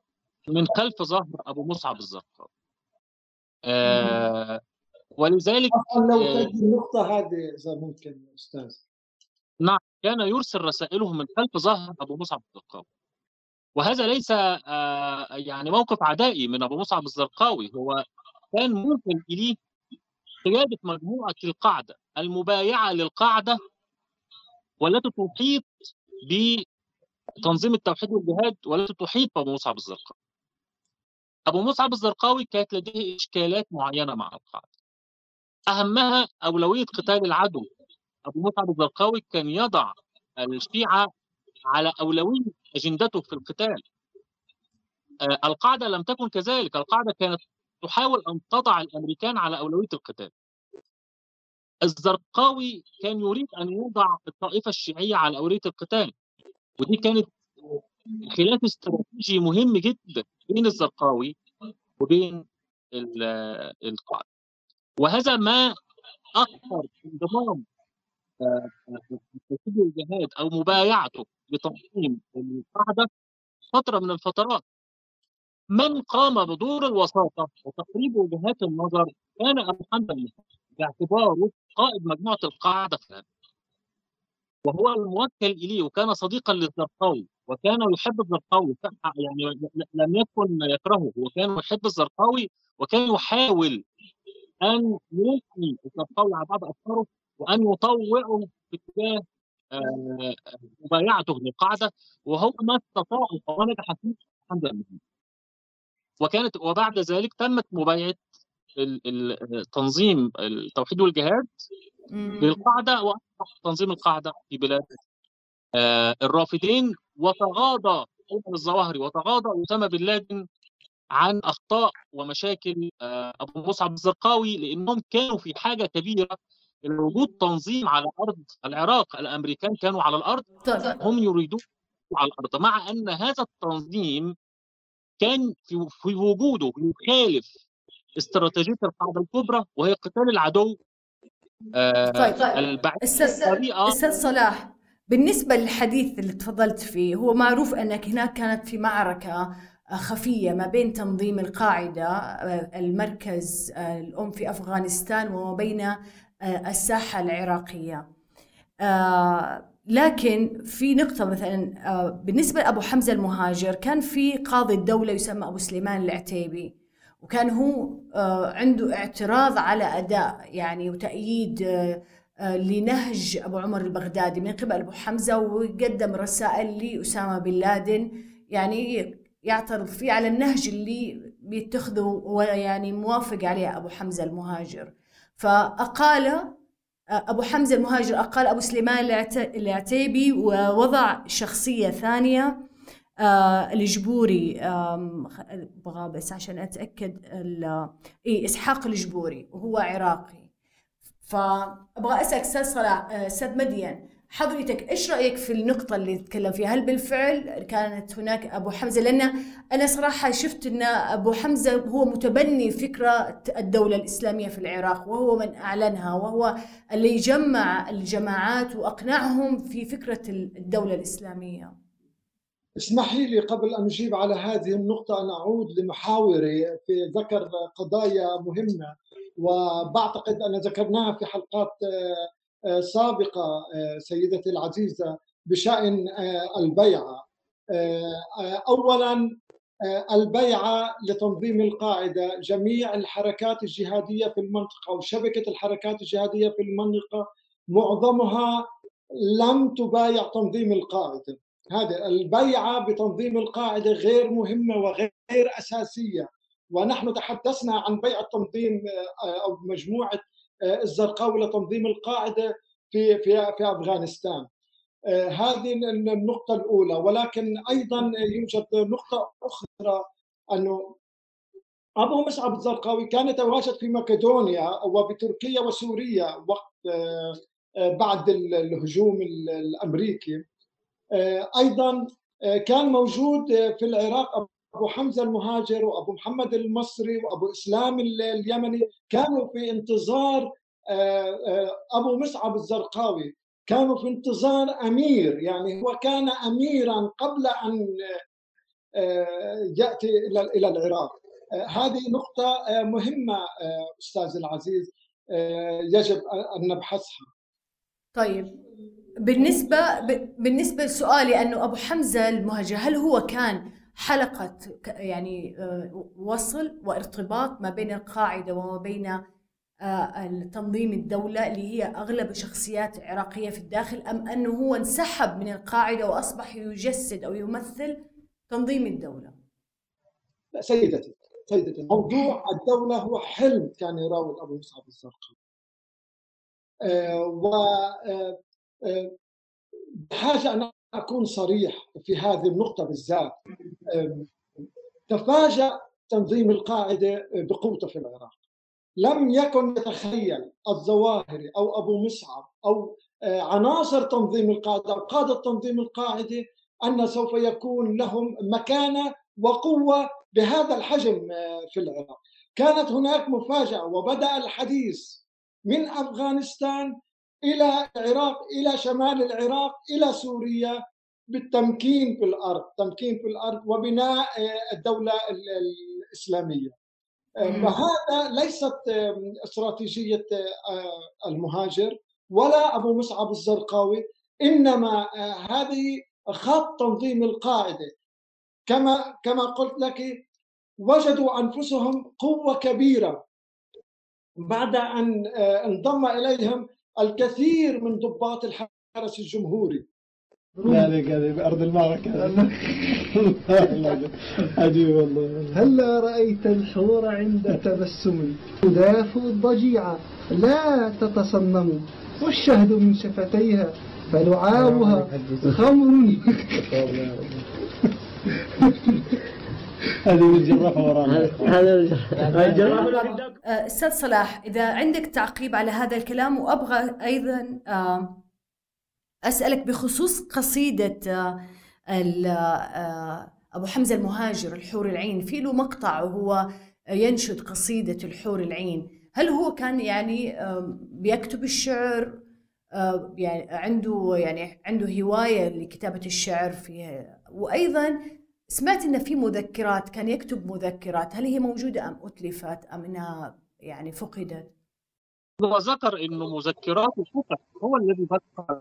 من خلف ظهر أبو مصعب الزرقاوي. آه ولذلك لو تجد النقطة هذه إذا ممكن أستاذ. نعم، كان يرسل رسائله من خلف ظهر أبو مصعب الزرقاوي، وهذا ليس آه يعني موقف عدائي من أبو مصعب الزرقاوي، هو كان ممكن إليه قيادة مجموعة القاعدة المبايعة للقاعدة والتي تحيط بتنظيم التوحيد والجهاد والتي تحيط بأبو مصعب الزرقاوي. أبو مصعب الزرقاوي كانت لديه إشكالات معينة مع القاعدة، أهمها أولوية قتال العدو. أبو مصعب الزرقاوي كان يضع الشيعة على أولوية أجندته في القتال. القاعدة لم تكن كذلك، القاعدة كانت تحاول أن تضع الأمريكان على أولوية القتال. الزرقاوي كان يريد أن يوضع الطائفة الشيعية على أولوية القتال، ودي كانت خلاف استراتيجي مهم جدا بين الزرقاوي وبين القاعدة، وهذا ما أكثر انضمام تنظيم الجهاد أو مبايعته لتنظيم القاعدة فترة من الفترات. من قام بدور الوساطة وتقريب وجهات النظر كان أبو حمزة باعتباره قائد مجموعة القاعدة فعلا، وهو الموكل إليه، وكان صديقا للزرقاوي، وكان يحب الزرقاوي، يعني لم يكن يكرهه، وكان يحب الزرقاوي، وكان يحاول أن يلقي الزرقاوي على بعض أفكاره وأن يطوعه باتجاه مبايعته للقاعدة، وهو ما استطاع وما نجح فيه الحمد لله. وكانت وبعد ذلك تمت مبايعة تنظيم التوحيد والجهاد للقاعدة، وأصبح تنظيم القاعدة في بلاد الرافدين. وتغاضى أيمن الظواهري وتغاضى أسامة بن لادن عن أخطاء ومشاكل أبو مصعب الزرقاوي، لأنهم كانوا في حاجة كبيرة إلى وجود تنظيم على أرض العراق. الأمريكان كانوا على الأرض، هم يريدون على الأرض، مع أن هذا التنظيم كان في, في وجوده يخالف استراتيجية القاعدة الكبرى وهي قتال العدو. آه طيب طيب أستاذ صلاح، بالنسبة للحديث اللي تفضلت فيه، هو معروف أنك هناك كانت في معركة خفية ما بين تنظيم القاعدة المركز الأم في أفغانستان وما بين الساحة العراقية، لكن في نقطة مثلا بالنسبة لأبو حمزة المهاجر كان في قاضي الدولة يسمى أبو سليمان العتيبي، وكان هو عنده اعتراض على أداء يعني وتأييد لنهج أبو عمر البغدادي من قبل أبو حمزة، وقدم رسائل لأسامة بن لادن يعني يعترض فيه على النهج اللي بيتخذه ويعني موافق عليه أبو حمزة المهاجر. فأقال أبو حمزة المهاجر أقال أبو سليمان العتيبي ووضع شخصية ثانية الجبوري، بغى بس عشان أتأكد، إيه إسحاق الجبوري وهو عراقي. فأبغى أسألك أستاذ صلاح، أستاذ مديان، حضرتك إيش رأيك في النقطة اللي تكلم فيها؟ هل بالفعل كانت هناك أبو حمزة؟ لأن أنا صراحة شفت أن أبو حمزة هو متبني فكرة الدولة الإسلامية في العراق، وهو من أعلنها وهو اللي يجمع الجماعات وأقنعهم في فكرة الدولة الإسلامية. اسمحي لي قبل أن أجيب على هذه النقطة أن أعود لمحاوري في ذكر قضايا مهمة، وبعتقد أن ذكرناها في حلقات سابقة سيدتي العزيزة بشأن البيعة. أولاً البيعة لتنظيم القاعدة، جميع الحركات الجهادية في المنطقة وشبكة الحركات الجهادية في المنطقة معظمها لم تبايع تنظيم القاعدة. هذا البيعة بتنظيم القاعدة غير مهمة وغير أساسية، ونحن تحدثنا عن بيعة تنظيم أو مجموعة الزرقاوي لتنظيم القاعدة في في في أفغانستان. هذه النقطة الأولى. ولكن أيضا يوجد نقطة أخرى، أنه أبو مصعب الزرقاوي كان يتواجد في مقدونيا وبتركيا وسوريا وقت بعد الهجوم الأمريكي، أيضا كان موجود في العراق أبو حمزة المهاجر وأبو محمد المصري وأبو إسلام اليمني، كانوا في انتظار أبو مصعب الزرقاوي، كانوا في انتظار أمير، يعني هو كان أميرا قبل أن يأتي إلى العراق. هذه نقطة مهمة أستاذ العزيز يجب أن نبحثها. طيب بالنسبة بالنسبة لسؤالي، أنه أبو حمزة المهاجر هل هو كان حلقة يعني وصل وارتباط ما بين القاعدة وما بين تنظيم الدولة اللي هي أغلب شخصيات عراقية في الداخل، أم أنه هو انسحب من القاعدة وأصبح يجسد أو يمثل تنظيم الدولة؟ لا سيدتي سيدتي موضوع الدولة هو حلم كان يراود أبو مصعب الزرقاوي، أه و أه بحاجة أن أكون صريح في هذه النقطة بالذات. تفاجأ تنظيم القاعدة بقوته في العراق، لم يكن يتخيل الظواهري أو أبو مصعب أو عناصر تنظيم القاعدة أو قادة تنظيم القاعدة أن سوف يكون لهم مكانة وقوة بهذا الحجم في العراق. كانت هناك مفاجأة، وبدأ الحديث من أفغانستان إلى العراق، إلى شمال العراق، إلى سوريا، بالتمكين في الأرض، تمكين في الأرض وبناء الدولة الإسلامية. فهذا ليست استراتيجية المهاجر ولا أبو مصعب الزرقاوي، إنما هذه خط تنظيم القاعدة. كما كما قلت لك، وجدوا أنفسهم قوة كبيرة بعد أن انضم إليهم الكثير من ضباط الحرس الجمهوري. لا عليك، هذه بأرض المعركة. عجيب والله. هلا رأيت الحور عند تبسم تداف الضجيعة لا تتصمم، والشهد من شفتيها فلعابها خمر. هذه الجرافة ورانا. هذا الجرافة. أستاذ صلاح، إذا عندك تعقيب على هذا الكلام، وأبغى أيضا أسألك بخصوص قصيدة أبو حمزة المهاجر الحور العين في له مقطع وهو ينشد قصيدة الحور العين، هل هو كان يعني بيكتب الشعر، يعني عنده يعني عنده هواية لكتابة الشعر فيها؟ وأيضا سمعت إن في مذكرات، كان يكتب مذكرات، هل هي موجودة أم أتلفت أم إنها يعني فقدت؟ هو ذكر إنه مذكراته فقدت، هو الذي ذكر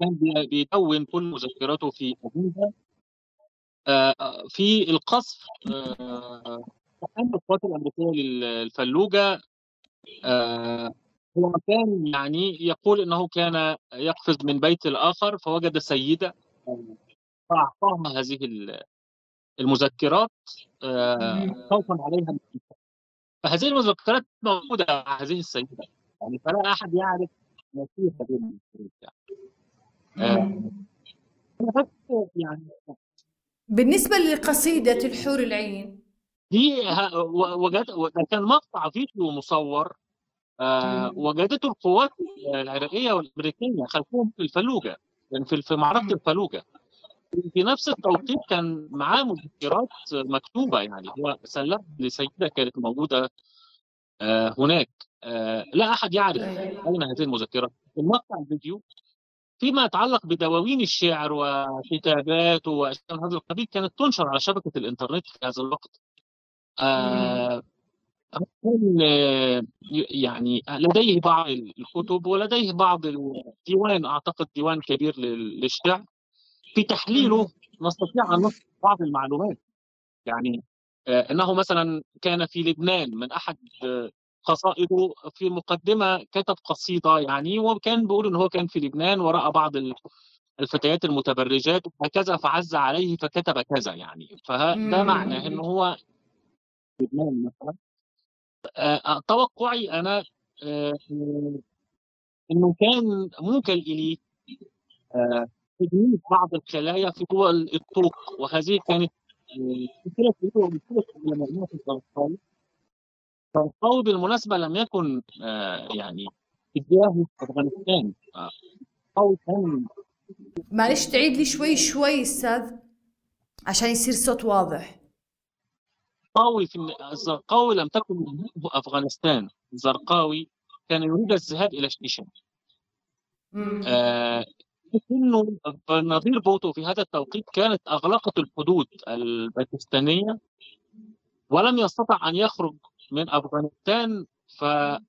كان بيدون كل مذكراته في أجندة في القصف أحد القوات الأمريكية للفلوجة. هو كان يعني يقول إنه كان يقفز من بيت الآخر فوجد سيدة فأعطاها هذه المذكرات خوفا عليها، فهذه المذكرات موجودة مع هذه السيدة، يعني فلا أحد يعرف ما في هذه المذكرات. يعني بالنسبة لقصيدة الحور العين دي وجد كان مقطع فيديو مصور آه وجدته القوات العراقية والأمريكية خلفهم في الفلوجة، يعني في في معركة الفلوجة في نفس التوقيت كان معاه مذكرات مكتوبة، يعني هو سلف لسيدة كانت موجودة آه هناك. آه لا أحد يعرف أين هذه المذكرات. المقطع الفيديو فيما يتعلق بدواوين الشعر وكتاباته وأشياء من هذا القبيل كانت تنشر على شبكة الإنترنت في هذا الوقت. آه يعني لديه بعض الكتب ولديه بعض الديوان، أعتقد ديوان كبير للشعر في تحليله نستطيع أن نصل بعض المعلومات، يعني أنه مثلا كان في لبنان من أحد قصائده في مقدمة كتب قصيدة يعني، وكان بيقول أنه كان في لبنان ورأى بعض الفتيات المتبرجات وكذا فعز عليه فكتب كذا، يعني فده معنى أنه هو في لبنان مثلا. توقعي أنا أنه كان ممكن إليه تجنيد بعض الخلايا في دول الطرق، وهذه كانت مشكلة كبيرة لمجموعة الزرقاوي. الزرقاوي بالمناسبة لم يكن يعني اتجاهه في أفغانستان، أو كان معلش تعيد لي شوي شوي أستاذ عشان يصير صوت واضح. الزرقاوي في الزرقاوي لم تكن اتجاهه أفغانستان، الزرقاوي كان يريد الذهاب إلى الشام. إنه نظير بوتو في هذا التوقيت كانت أغلقت الحدود الباكستانية ولم يستطع أن يخرج من أفغانستان، فأوكل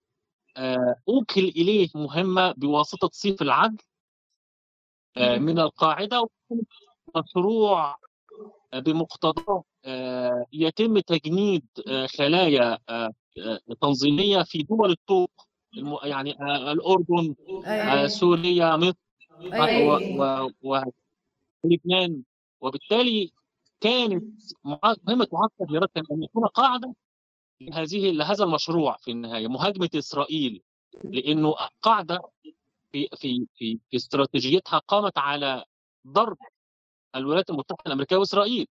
إليه مهمة بواسطة سيف العدل من القاعدة، مشروع بمقتضاه يتم تجنيد خلايا تنظيمية في دول الطوق، يعني الأردن، سوريا، مصر و ولبنان، وبالتالي كانت مهمة معقدة لرد أن يكون قاعدة لهذه لهذا المشروع في النهاية مهاجمة إسرائيل، لأنه قاعدة في في في في استراتيجيتها قامت على ضرب الولايات المتحدة الأمريكية وإسرائيل،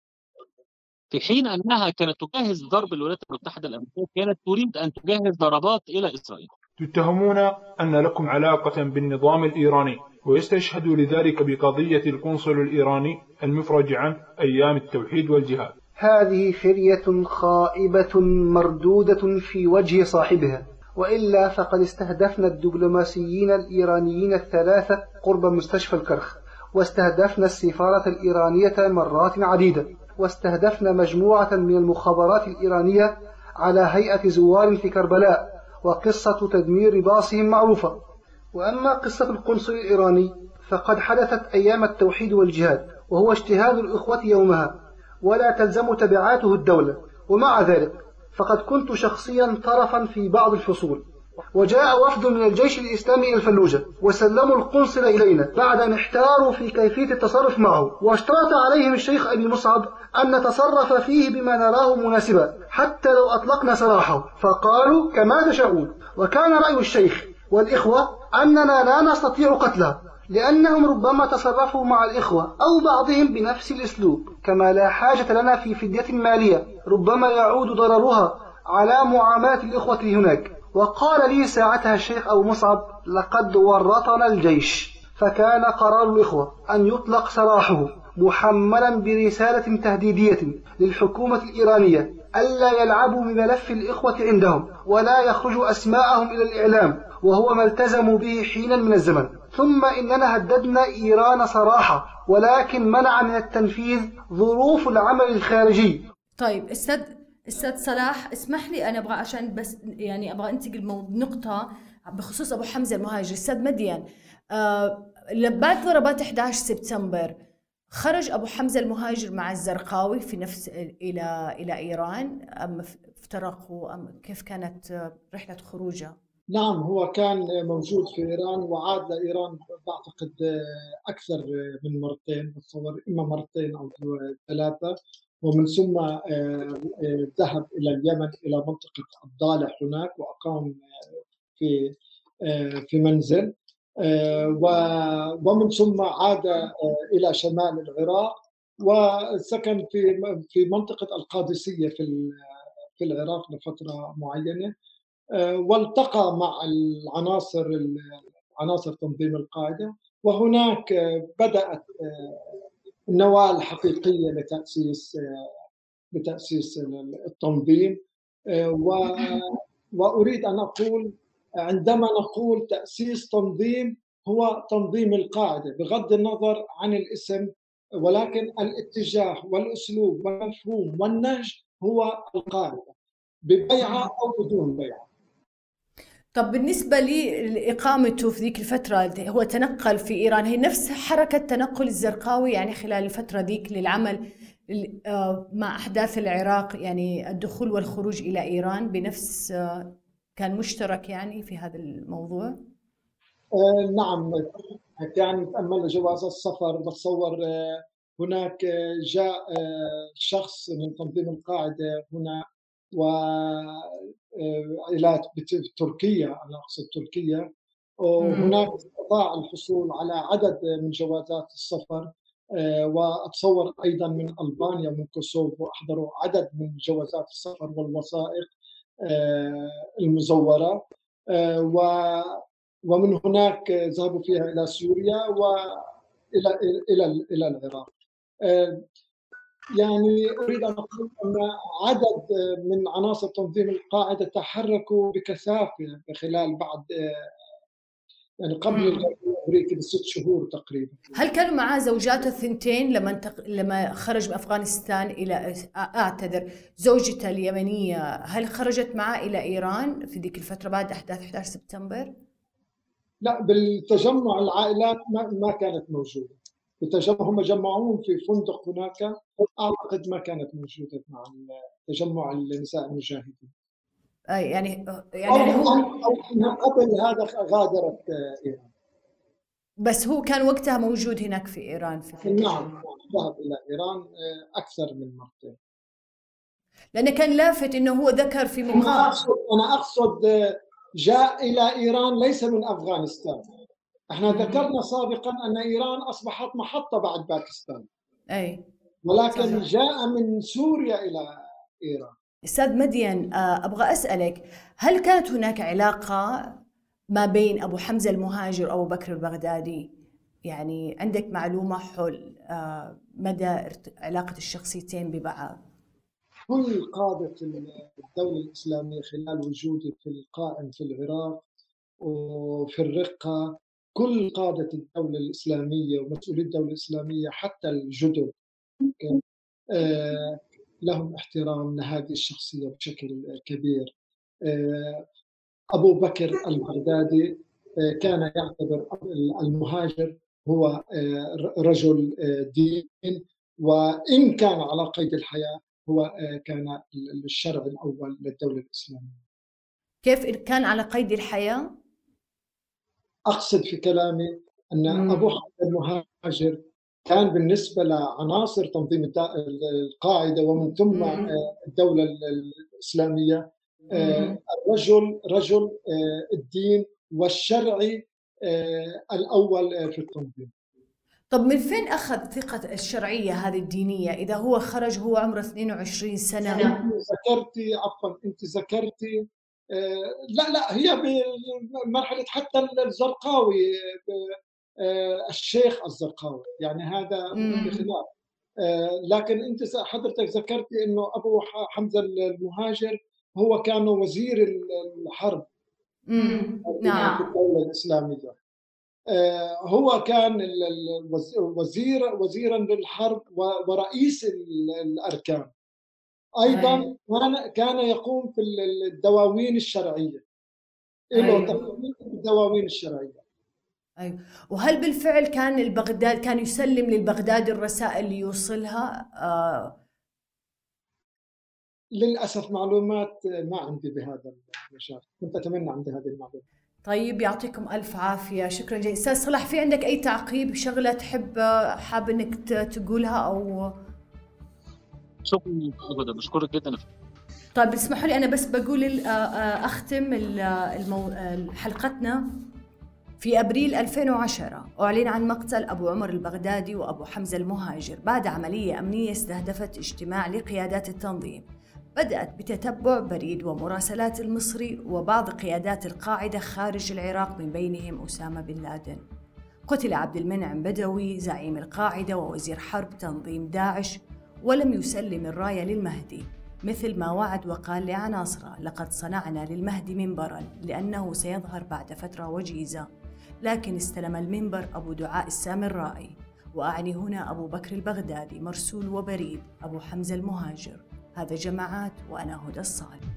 في حين أنها كانت تجهز ضرب الولايات المتحدة الأمريكية كانت تريد أن تجهز ضربات إلى إسرائيل. تتهمون أن لكم علاقة بالنظام الإيراني ويستشهد لذلك بقضية القنصل الإيراني المفرج عن أيام التوحيد والجهاد. هذه فرية خائبة مردودة في وجه صاحبها، وإلا فقد استهدفنا الدبلوماسيين الإيرانيين الثلاثة قرب مستشفى الكرخ، واستهدفنا السفارة الإيرانية مرات عديدة، واستهدفنا مجموعة من المخابرات الإيرانية على هيئة زوار في كربلاء، وقصة تدمير باصهم معروفة. وأما قصة القنصل الإيراني فقد حدثت أيام التوحيد والجهاد، وهو اجتهاد الإخوة يومها ولا تلزم تبعاته الدولة، ومع ذلك فقد كنت شخصيا طرفا في بعض الفصول، وجاء وفد من الجيش الإسلامي الفلوجة وسلموا القنصل إلينا بعد أن احتاروا في كيفية التصرف معه، واشترط عليهم الشيخ أبي مصعب أن نتصرف فيه بما نراه مناسبا حتى لو أطلقنا سراحه، فقالوا كما تشاءون. وكان رأي الشيخ والإخوة أننا لا نستطيع قتله، لأنهم ربما تصرفوا مع الإخوة أو بعضهم بنفس الأسلوب، كما لا حاجة لنا في فدية مالية ربما يعود ضررها على معاملة الإخوة هناك. وقال لي ساعتها الشيخ أبو مصعب لقد ورطنا الجيش، فكان قرار الإخوة أن يطلق سراحه، محملا برسالة تهديدية للحكومة الإيرانية ألا يلعبوا بملف الإخوة عندهم ولا يخرجوا أسماءهم إلى الإعلام، وهو ما التزموا به حينا من الزمن. ثم إننا هددنا إيران صراحة، ولكن منع من التنفيذ ظروف العمل الخارجي. طيب أستاذ أستاذ صلاح، اسمح لي أنا أبغى عشان بس يعني أبغى أنتقل نقطة بخصوص أبو حمزة المهاجر. أستاذ مديان، أه لبات ضربات أحد عشر سبتمبر خرج أبو حمزة المهاجر مع الزرقاوي في نفس إلى إلى إيران، أم افترقوا أم كيف كانت رحلة خروجه؟ نعم، هو كان موجود في إيران وعاد لإيران بعتقد أكثر من مرتين، أتصور إما مرتين أو ثلاثة، ومن ثم ذهب إلى اليمن إلى منطقة الضالع هناك وأقام في في منزل، ومن ثم عاد إلى شمال العراق وسكن في في منطقة القادسية في في العراق لفترة معينة، والتقى مع العناصر عناصر تنظيم القاعدة، وهناك بدأت النواة الحقيقية لتأسيس لتأسيس التنظيم. وأريد أن أقول عندما نقول تأسيس تنظيم هو تنظيم القاعدة بغض النظر عن الاسم، ولكن الاتجاه والأسلوب والمفهوم والنهج هو القاعدة ببيعة أو بدون بيعة. طب بالنسبة لإقامته في ذيك الفترة، هو تنقل في إيران، هي نفس حركة تنقل الزرقاوي يعني خلال الفترة ذيك للعمل مع أحداث العراق، يعني الدخول والخروج إلى إيران بنفس، كان مشترك يعني في هذا الموضوع؟ آه نعم، يعني تأمل جواز السفر بتصور. آه هناك آه جاء آه شخص من تنظيم القاعدة هنا و إلى تركيا، أنا أقصد تركيا، وهناك استطاع الحصول على عدد من جوازات السفر، وأتصور أيضا من ألبانيا ومن كوسوفو أحضروا عدد من جوازات السفر والوثائق المزورة، ومن هناك ذهبوا فيها إلى سوريا وإلى إلى إلى العراق. يعني أريد أن أقول أن عدد من عناصر تنظيم القاعدة تحركوا بكثافة خلال بعض يعني قبل الأمريكي بست شهور تقريبا. هل كانوا معاه زوجاته الثنتين لما انتق... لما خرج من أفغانستان إلى أعتذر زوجته اليمنية، هل خرجت معاه إلى إيران في ذيك الفترة بعد أحداث أحد عشر سبتمبر؟ لا، بالتجمع العائلات ما, ما كانت موجودة. هم جمعون في فندق هناك، أعتقد ما كانت موجودة مع تجمع النساء المجاهدين. أي يعني يعني هو قبل هذا غادرت إيران، بس هو كان وقتها موجود هناك في إيران في نعم، ذهب إلى إيران أكثر من مرتين. لأنه كان لافت إنه هو ذكر في مقابلة، أنا أقصد جاء إلى إيران ليس من أفغانستان. احنا ذكرنا سابقا ان ايران اصبحت محطة بعد باكستان، اي ولكن صحيح. جاء من سوريا الى ايران. استاذ مدين، ابغى اسالك، هل كانت هناك علاقة ما بين ابو حمزة المهاجر وابو بكر البغدادي؟ يعني عندك معلومة حول مدى علاقة الشخصيتين ببعض؟ كل قادة الدولة الإسلامية خلال وجودي في القائم في العراق وفي الرقة، كل قادة الدولة الإسلامية ومسؤولي الدولة الإسلامية حتى الجدد لهم احترام لهذه الشخصية بشكل كبير. أبو بكر البغدادي كان يعتبر المهاجر هو رجل دين، وإن كان على قيد الحياة هو كان الشرع الأول للدولة الإسلامية. كيف كان على قيد الحياة؟ أقصد في كلامي أن أبو حمزة المهاجر كان بالنسبة لعناصر تنظيم القاعدة ومن ثم الدولة الإسلامية الرجل رجل الدين والشرعي الأول في التنظيم. طب من فين أخذ ثقة الشرعية هذه الدينية إذا هو خرج هو عمره اثنين وعشرين سنة؟ أنت ذكرتي عفوا أنت ذكرتي لا لا هي بمرحلة حتى الزرقاوي الشيخ الزرقاوي، يعني هذا بخلاف. لكن انت حضرتك ذكرتي انه ابو حمزه المهاجر هو كان وزير الحرب نعم في الدوله الاسلاميه، هو كان وزير وزيرا للحرب ورئيس الاركان، ايضا كان يقوم في الدواوين الشرعيه، له تقويم الدواوين الشرعيه. أيوة. وهل بالفعل كان البغداد كان يسلم للبغداد الرسائل اللي يوصلها؟ آه. للأسف معلومات ما عندي بهذا المشاكل، كنت أتمنى عندي هذه المعلومات. طيب يعطيكم ألف عافية، شكرا جزيلا. أستاذ صلاح، في عندك أي تعقيب، شغلة تحب حاب إنك تقولها أو؟ شكرا أبدا، بشكرك جدا. طيب اسمحوا لي أنا بس بقول أختم المو... حلقتنا. في أبريل ألفين وعشرة أعلن عن مقتل أبو عمر البغدادي وأبو حمزة المهاجر بعد عملية أمنية استهدفت اجتماع لقيادات التنظيم، بدأت بتتبع بريد ومراسلات المصري وبعض قيادات القاعدة خارج العراق من بينهم أسامة بن لادن. قتل عبد المنعم بدوي زعيم القاعدة ووزير حرب تنظيم داعش، ولم يسلم الراية للمهدي مثل ما وعد وقال لعناصره لقد صنعنا للمهدي منبراً لأنه سيظهر بعد فترة وجيزة، لكن استلم المنبر أبو دعاء السامي الرائي، وأعني هنا أبو بكر البغدادي مرسول وبريد أبو حمزة المهاجر. هذا جماعات، وأنا هدى الصالح.